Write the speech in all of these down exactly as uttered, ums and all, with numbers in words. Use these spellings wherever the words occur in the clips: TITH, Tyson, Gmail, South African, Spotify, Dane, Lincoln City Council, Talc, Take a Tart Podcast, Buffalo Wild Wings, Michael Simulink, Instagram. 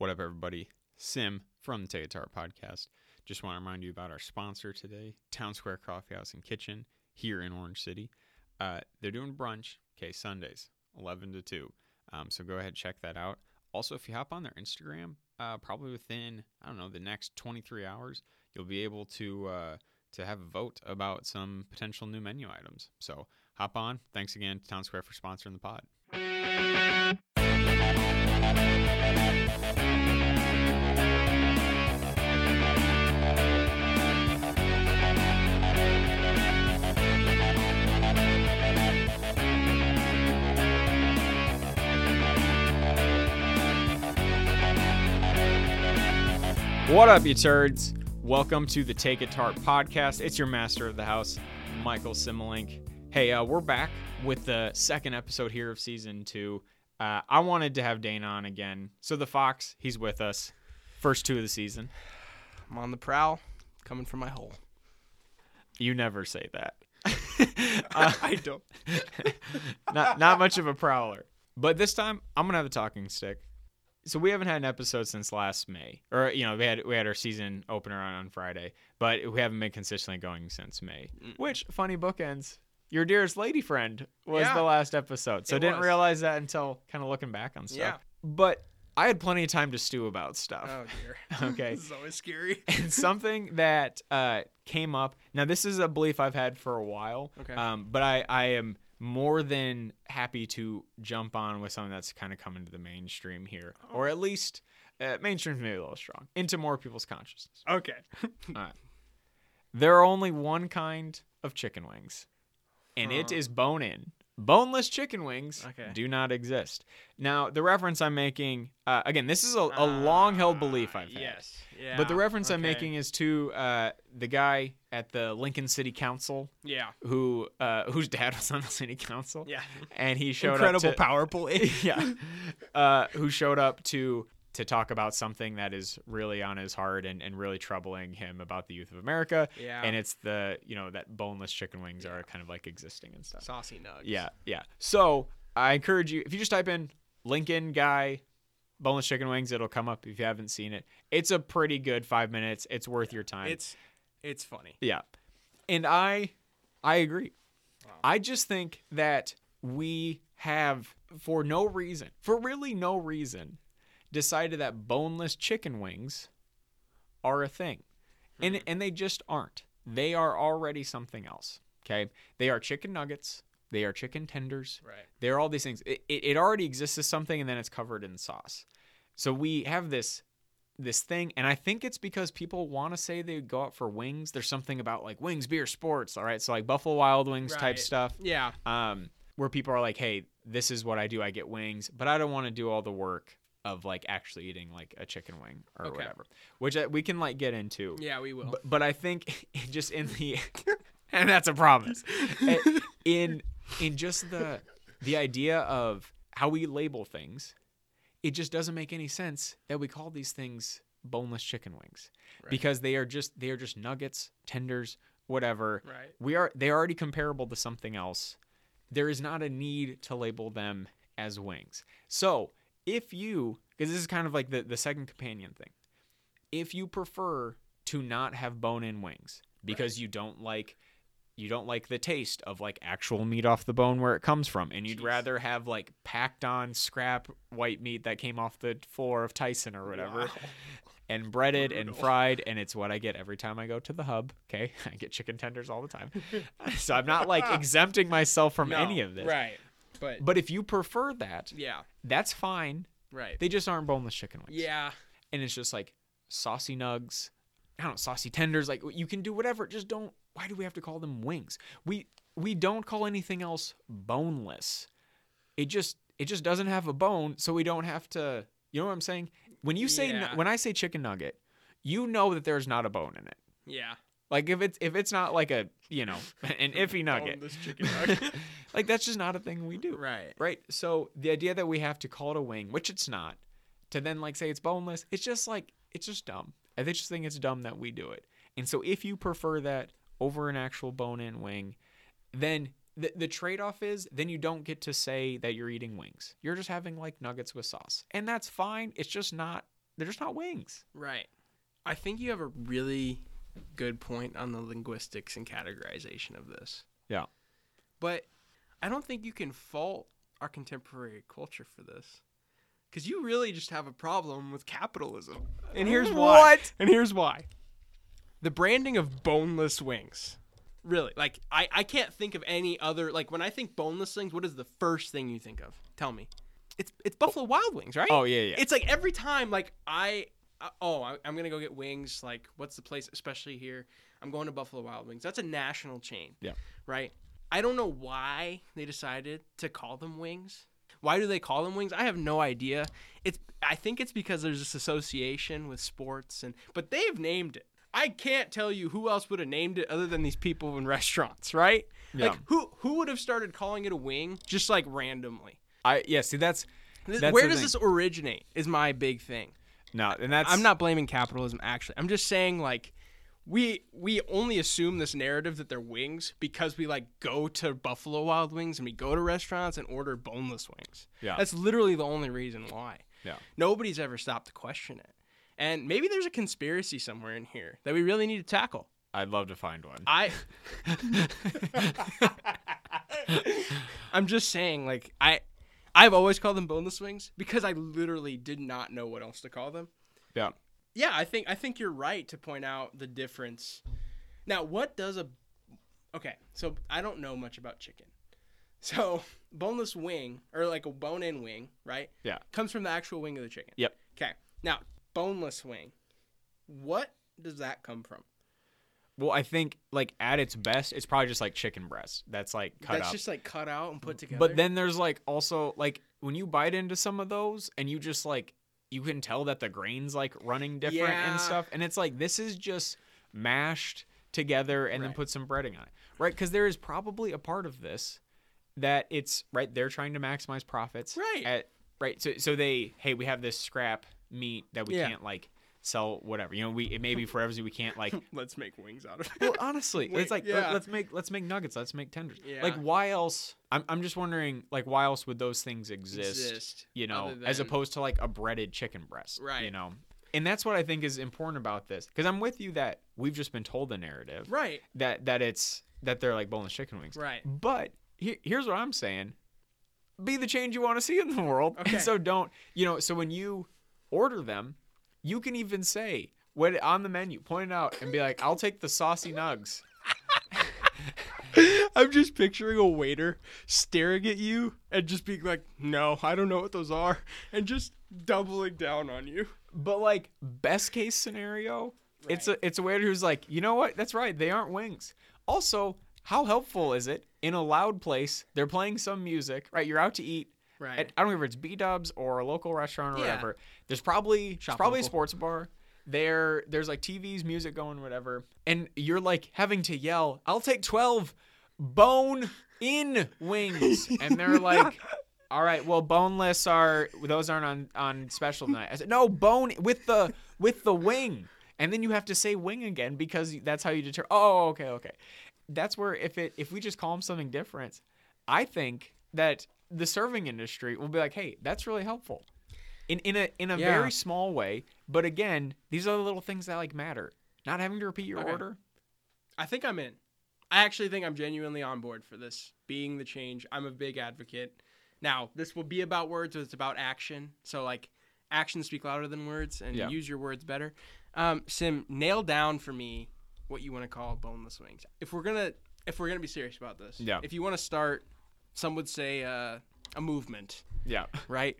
What up, everybody? Sim from Take a Tart Podcast. Just want to remind you about our sponsor today, Town Square Coffee House and Kitchen here in Orange City. Uh, they're doing brunch, okay, Sundays, eleven to two. Um, so go ahead and check that out. Also, if you hop on their Instagram, uh, probably within, I don't know, the next twenty-three hours, you'll be able to uh, to have a vote about some potential new menu items. So hop on. Thanks again to Town Square for sponsoring the pod. What up, you turds? Welcome to the Take a Tart Podcast. It's your master of the house, Michael Simulink. Hey, uh, we're back with the second episode here of season two. Uh, I wanted to have Dane on again. So the Fox, he's with us. First two of the season. I'm on the prowl, coming from my hole. You never say that. uh, I don't. not not much of a prowler. But this time, I'm going to have a talking stick. So we haven't had an episode since last May. Or, you know, we had we had our season opener on, on Friday. But we haven't been consistently going since May. Mm. Which, funny bookends. Your dearest lady friend was yeah, the last episode. So I didn't was. realize that until kind of looking back on stuff. Yeah. But I had plenty of time to stew about stuff. Oh, dear. Okay. This is always scary. And something that uh, came up. Now, this is a belief I've had for a while. Okay. Um, but I, I am more than happy to jump on with something that's kind of come into the mainstream here. Oh. Or at least, uh, mainstream's maybe a little strong. Into more people's consciousness. Okay. All right. There are only one kind of chicken wings. And it is bone-in. Boneless chicken wings okay. do not exist. Now, the reference I'm making, uh, again, this is a, a uh, long-held belief I've had. Yes. Yeah. But the reference okay. I'm making is to uh, the guy at the Lincoln City Council. Yeah. Who uh, whose dad was on the city council. Yeah. And he showed Incredible up to... Incredible power play. yeah. Uh, who showed up to... to talk about something that is really on his heart and, and really troubling him about the youth of America. Yeah. And it's the, you know, that boneless chicken wings yeah. are kind of like existing and stuff. Saucy nugs. Yeah. Yeah. So I encourage you, if you just type in Lincoln guy, boneless chicken wings, it'll come up if you haven't seen it. It's a pretty good five minutes. It's worth yeah. your time. It's, it's funny. Yeah. And I, I agree. Wow. I just think that we have for no reason, for really no reason, decided that boneless chicken wings are a thing. And hmm. and they just aren't. They are already something else, okay? They are chicken nuggets. They are chicken tenders. Right. They're all these things. It, it already exists as something, and then it's covered in sauce. So we have this this thing, and I think it's because people want to say they go out for wings. There's something about, like, wings, beer, sports, all right? So, like, Buffalo Wild Wings right. type stuff. Yeah. Um, where people are like, hey, this is what I do. I get wings, but I don't want to do all the work of like actually eating like a chicken wing or okay. whatever, which we can like get into. Yeah, we will. But, but I think just in the, and that's a promise. in in just the the idea of how we label things, it just doesn't make any sense that we call these things boneless chicken wings right. because they are just they are just nuggets, tenders, whatever. Right. We are they are already comparable to something else. There is not a need to label them as wings. So. If you, because this is kind of like the, the second companion thing, if you prefer to not have bone-in wings because right. you don't like you don't like the taste of like actual meat off the bone where it comes from, and you'd Jeez. rather have like packed on scrap white meat that came off the floor of Tyson or whatever, wow. and breaded Brutal. and fried, and it's what I get every time I go to the Hub. Okay, I get chicken tenders all the time, so I'm not like exempting myself from no, any of this. Right. But, but if you prefer that, yeah, that's fine. Right. They just aren't boneless chicken wings. Yeah. And it's just like saucy nugs, I don't know, saucy tenders. Like you can do whatever. Just don't. Why do we have to call them wings? We we don't call anything else boneless. It just it just doesn't have a bone, so we don't have to. You know what I'm saying? When you say yeah. when I say chicken nugget, you know that there's not a bone in it. Yeah. Like if it's if it's not like a you know an iffy nugget, boneless chicken nugget. Like that's just not a thing we do. Right. Right. So the idea that we have to call it a wing, which it's not, to then like say it's boneless, it's just like it's just dumb. I just think it's dumb that we do it. And so if you prefer that over an actual bone-in wing, then the the trade-off is then you don't get to say that you're eating wings. You're just having like nuggets with sauce, and that's fine. It's just not They're just not wings. Right. I think you have a really good point on the linguistics and categorization of this. Yeah. But I don't think you can fault our contemporary culture for this. Because you really just have a problem with capitalism. And here's why. What? And here's why. The branding of boneless wings. Really. Like, I, I can't think of any other... Like, when I think boneless wings, what is the first thing you think of? Tell me. It's it's Buffalo Wild Wings, right? Oh, yeah, yeah. It's like every time, like, I... I oh, I, I'm going to go get wings. Like, what's the place, especially here? I'm going to Buffalo Wild Wings. That's a national chain. Yeah. Right? I don't know why they decided to call them wings. Why do they call them wings? I have no idea. It's I think it's because there's this association with sports, and but they've named it. I can't tell you who else would have named it other than these people in restaurants, right? Yeah. Like who who would have started calling it a wing just like randomly? I yeah, see that's, that's where does thing. This originate is my big thing. No, and that's I'm not blaming capitalism actually. I'm just saying like We we only assume this narrative that they're wings because we, like, go to Buffalo Wild Wings and we go to restaurants and order boneless wings. Yeah. That's literally the only reason why. Yeah. Nobody's ever stopped to question it. And maybe there's a conspiracy somewhere in here that we really need to tackle. I'd love to find one. I... I'm just saying, like, I, I've always called them boneless wings because I literally did not know what else to call them. Yeah. Yeah, I think I think you're right to point out the difference. Now, what does a okay? So I don't know much about chicken. So boneless wing or like a bone-in wing, right? Yeah, comes from the actual wing of the chicken. Yep. Okay. Now, boneless wing. What does that come from? Well, I think like at its best, it's probably just like chicken breast. That's like cut That's up. just like cut out and put together. But then there's like also like when you bite into some of those and you just like. You can tell that the grain's like running different yeah. and stuff. And it's like, this is just mashed together and right. then put some breading on it. Right. Cause there is probably a part of this that it's right. They're trying to maximize profits. Right. At, right. So, so they, hey, we have this scrap meat that we yeah. can't like sell whatever, you know, we, it may be forever. So we can't like, let's make wings out of it. Well, honestly, Wait, it's like, yeah. let, let's make, let's make nuggets. Let's make tenders. Yeah. Like why else? I'm I'm just wondering, like, why else would those things exist, exist you know, than... as opposed to, like, a breaded chicken breast, right? You know? And that's what I think is important about this, because I'm with you that we've just been told the narrative. Right. That that it's that they're, like, boneless chicken wings. Right. But he, here's what I'm saying. Be the change you want to see in the world. Okay. And so don't, you know, so when you order them, you can even say, when, on the menu, point it out and be like, I'll take the saucy nugs. I'm just picturing a waiter staring at you and just being like, no, I don't know what those are, and just doubling down on you. But, like, best case scenario, right. it's a it's a waiter who's like, you know what? That's right. They aren't wings. Also, how helpful is it in a loud place? They're playing some music, right? You're out to eat. Right. At, I don't know if it's B-Dubs or a local restaurant or yeah. whatever. There's probably, there's probably a sports bar. There, there's like T Vs, music going, whatever, and you're like having to yell, I'll take twelve bone-in wings, and they're like, all right, well, boneless are those aren't on, on special tonight. I said, no, bone with the with the wing, and then you have to say wing again because that's how you determine. Oh, okay, okay, that's where if it if we just call them something different, I think that the serving industry will be like, hey, that's really helpful. In in a in a yeah. very small way, but again, these are the little things that like matter. Not having to repeat your okay. order. I think I'm in. I actually think I'm genuinely on board for this being the change. I'm a big advocate. Now, this will be about words, but it's about action. So like, actions speak louder than words, and yeah. use your words better. Um, Sim, nail down for me what you want to call boneless wings. If we're gonna if we're gonna be serious about this, yeah. if you want to start, some would say uh, a movement. Yeah. Right.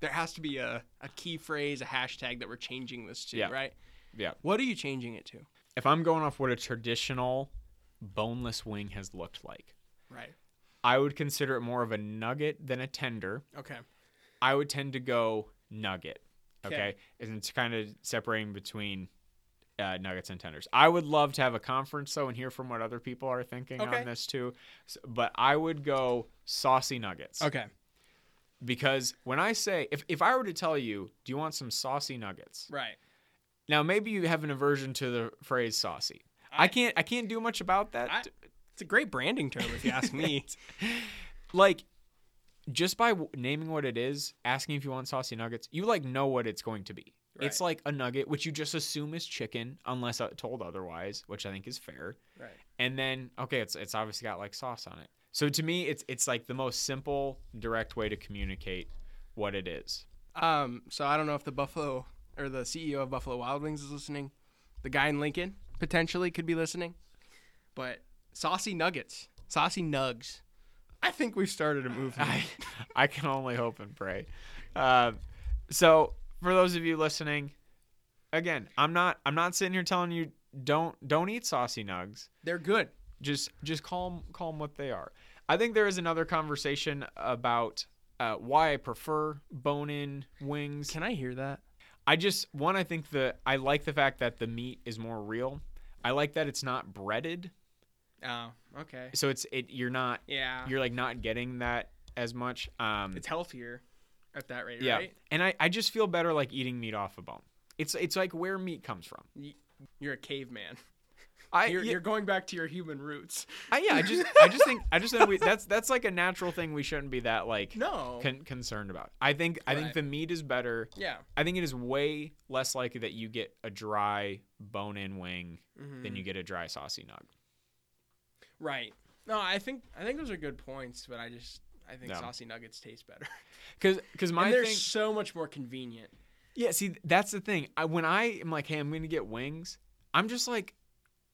There has to be a, a key phrase, a hashtag that we're changing this to, yeah. right? Yeah. What are you changing it to? If I'm going off what a traditional boneless wing has looked like. Right. I would consider it more of a nugget than a tender. Okay. I would tend to go nugget. Okay. And okay? it's kind of separating between uh, nuggets and tenders. I would love to have a conference, though, and hear from what other people are thinking okay. on this, too. So, but I would go saucy nuggets. Okay. Because when I say, if, if I were to tell you, do you want some saucy nuggets? Right. Now, maybe you have an aversion to the phrase saucy. I, I can't I can't do much about that. I, it's a great branding term, if you ask me. Like, just by w- naming what it is, asking if you want saucy nuggets, you, like, know what it's going to be. Right. It's like a nugget, which you just assume is chicken unless told otherwise, which I think is fair. Right. And then, okay, it's it's obviously got like sauce on it. So to me, it's it's like the most simple, direct way to communicate what it is. Um. So I don't know if the Buffalo or the C E O of Buffalo Wild Wings is listening. The guy in Lincoln potentially could be listening. But saucy nuggets, saucy nugs. I think we've started a movement. I, I can only hope and pray. Uh, so. For those of you listening, again, I'm not I'm not sitting here telling you don't don't eat saucy nugs. They're good. Just just call them, call them what they are. I think there is another conversation about uh, why I prefer bone-in wings. Can I hear that? I just one I think the I like the fact that the meat is more real. I like that it's not breaded. Oh, okay. So it's it you're not yeah. you're like not getting that as much. Um, it's healthier. At that rate, yeah. right? And I, I just feel better like eating meat off a bone. It's it's like where meat comes from. You're a caveman. I you're, yeah. you're going back to your human roots. I, yeah, I just I just think I just think we, that's that's like a natural thing. We shouldn't be that like no con- concerned about. I think right. I think the meat is better. Yeah, I think it is way less likely that you get a dry bone-in wing mm-hmm. than you get a dry saucy nug. Right. No, I think I think those are good points, but I just. I think no. saucy nuggets taste better. Cause, cause my and they're thing, so much more convenient. Yeah, see, that's the thing. I, when I am like, hey, I'm going to get wings, I'm just like,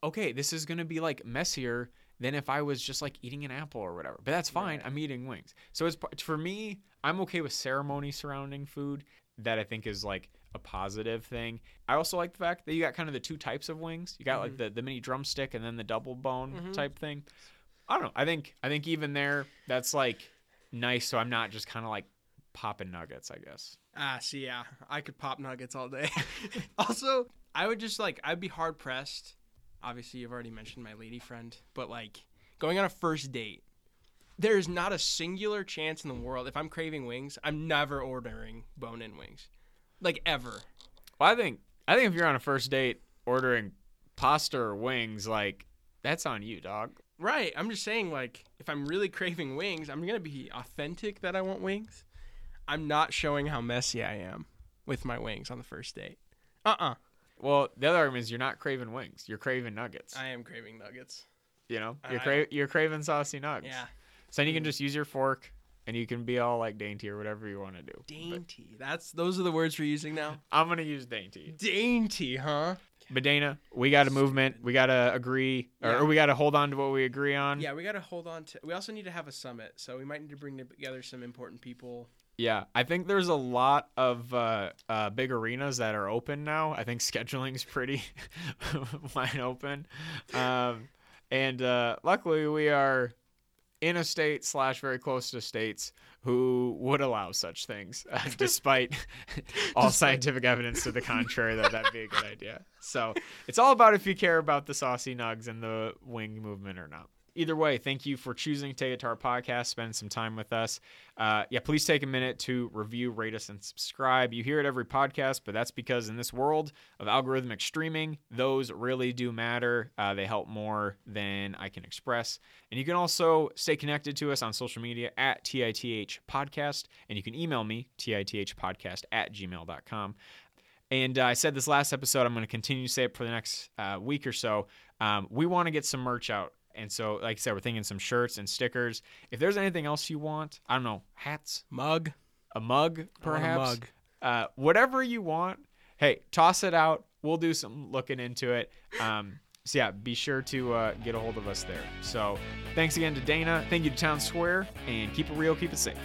okay, this is going to be like messier than if I was just like eating an apple or whatever. But that's fine. Right. I'm eating wings. So it's for me, I'm okay with ceremony surrounding food. That I think is like a positive thing. I also like the fact that you got kind of the two types of wings. You got mm-hmm. like the, the mini drumstick and then the double bone mm-hmm. type thing. I don't know. I think I think even there, that's like... nice, so I'm not just kind of like popping nuggets, I guess. Ah, see, yeah. I could pop nuggets all day. Also, I would just like, I'd be hard pressed. Obviously, you've already mentioned my lady friend, but like going on a first date, there is not a singular chance in the world. If I'm craving wings, I'm never ordering bone-in wings. Like ever. Well, I think, I think if you're on a first date ordering pasta or wings, like that's on you, dog. Right. I'm just saying, like, if I'm really craving wings, I'm going to be authentic that I want wings. I'm not showing how messy I am with my wings on the first date. Uh-uh. Well, the other argument is you're not craving wings. You're craving nuggets. I am craving nuggets. You know? You're, I, cra- you're craving saucy nugs. Yeah. So then you can just use your fork, and you can be all, like, dainty or whatever you want to do. Dainty. But that's Those are the words we're using now? I'm going to use dainty. Dainty, huh? But Dana, we got a movement. We got to agree, or, yeah. or we got to hold on to what we agree on. Yeah, we got to hold on to. We also need to have a summit, so we might need to bring together some important people. Yeah, I think there's a lot of uh, uh, big arenas that are open now. I think scheduling's pretty wide open, um, and uh, luckily we are in a state slash very close to states who would allow such things, uh, despite all scientific evidence to the contrary that that'd be a good idea. So it's all about if you care about the saucy nugs and the wing movement or not. Either way, thank you for choosing Take a Tart Podcast, spending some time with us. Uh, yeah, please take a minute to review, rate us, and subscribe. You hear it every podcast, but that's because in this world of algorithmic streaming, those really do matter. Uh, they help more than I can express. And you can also stay connected to us on social media at T I T H Podcast, and you can email me, T I T H podcast at gmail dot com. And uh, I said this last episode, I'm going to continue to say it for the next uh, week or so. Um, we want to get some merch out. And so, like I said, we're thinking some shirts and stickers. If there's anything else you want, I don't know, hats, mug, a mug, perhaps, a mug. Uh, whatever you want. Hey, toss it out. We'll do some looking into it. Um, so yeah, be sure to uh, get a hold of us there. So thanks again to Dana. Thank you to Town Square, and keep it real, keep it safe.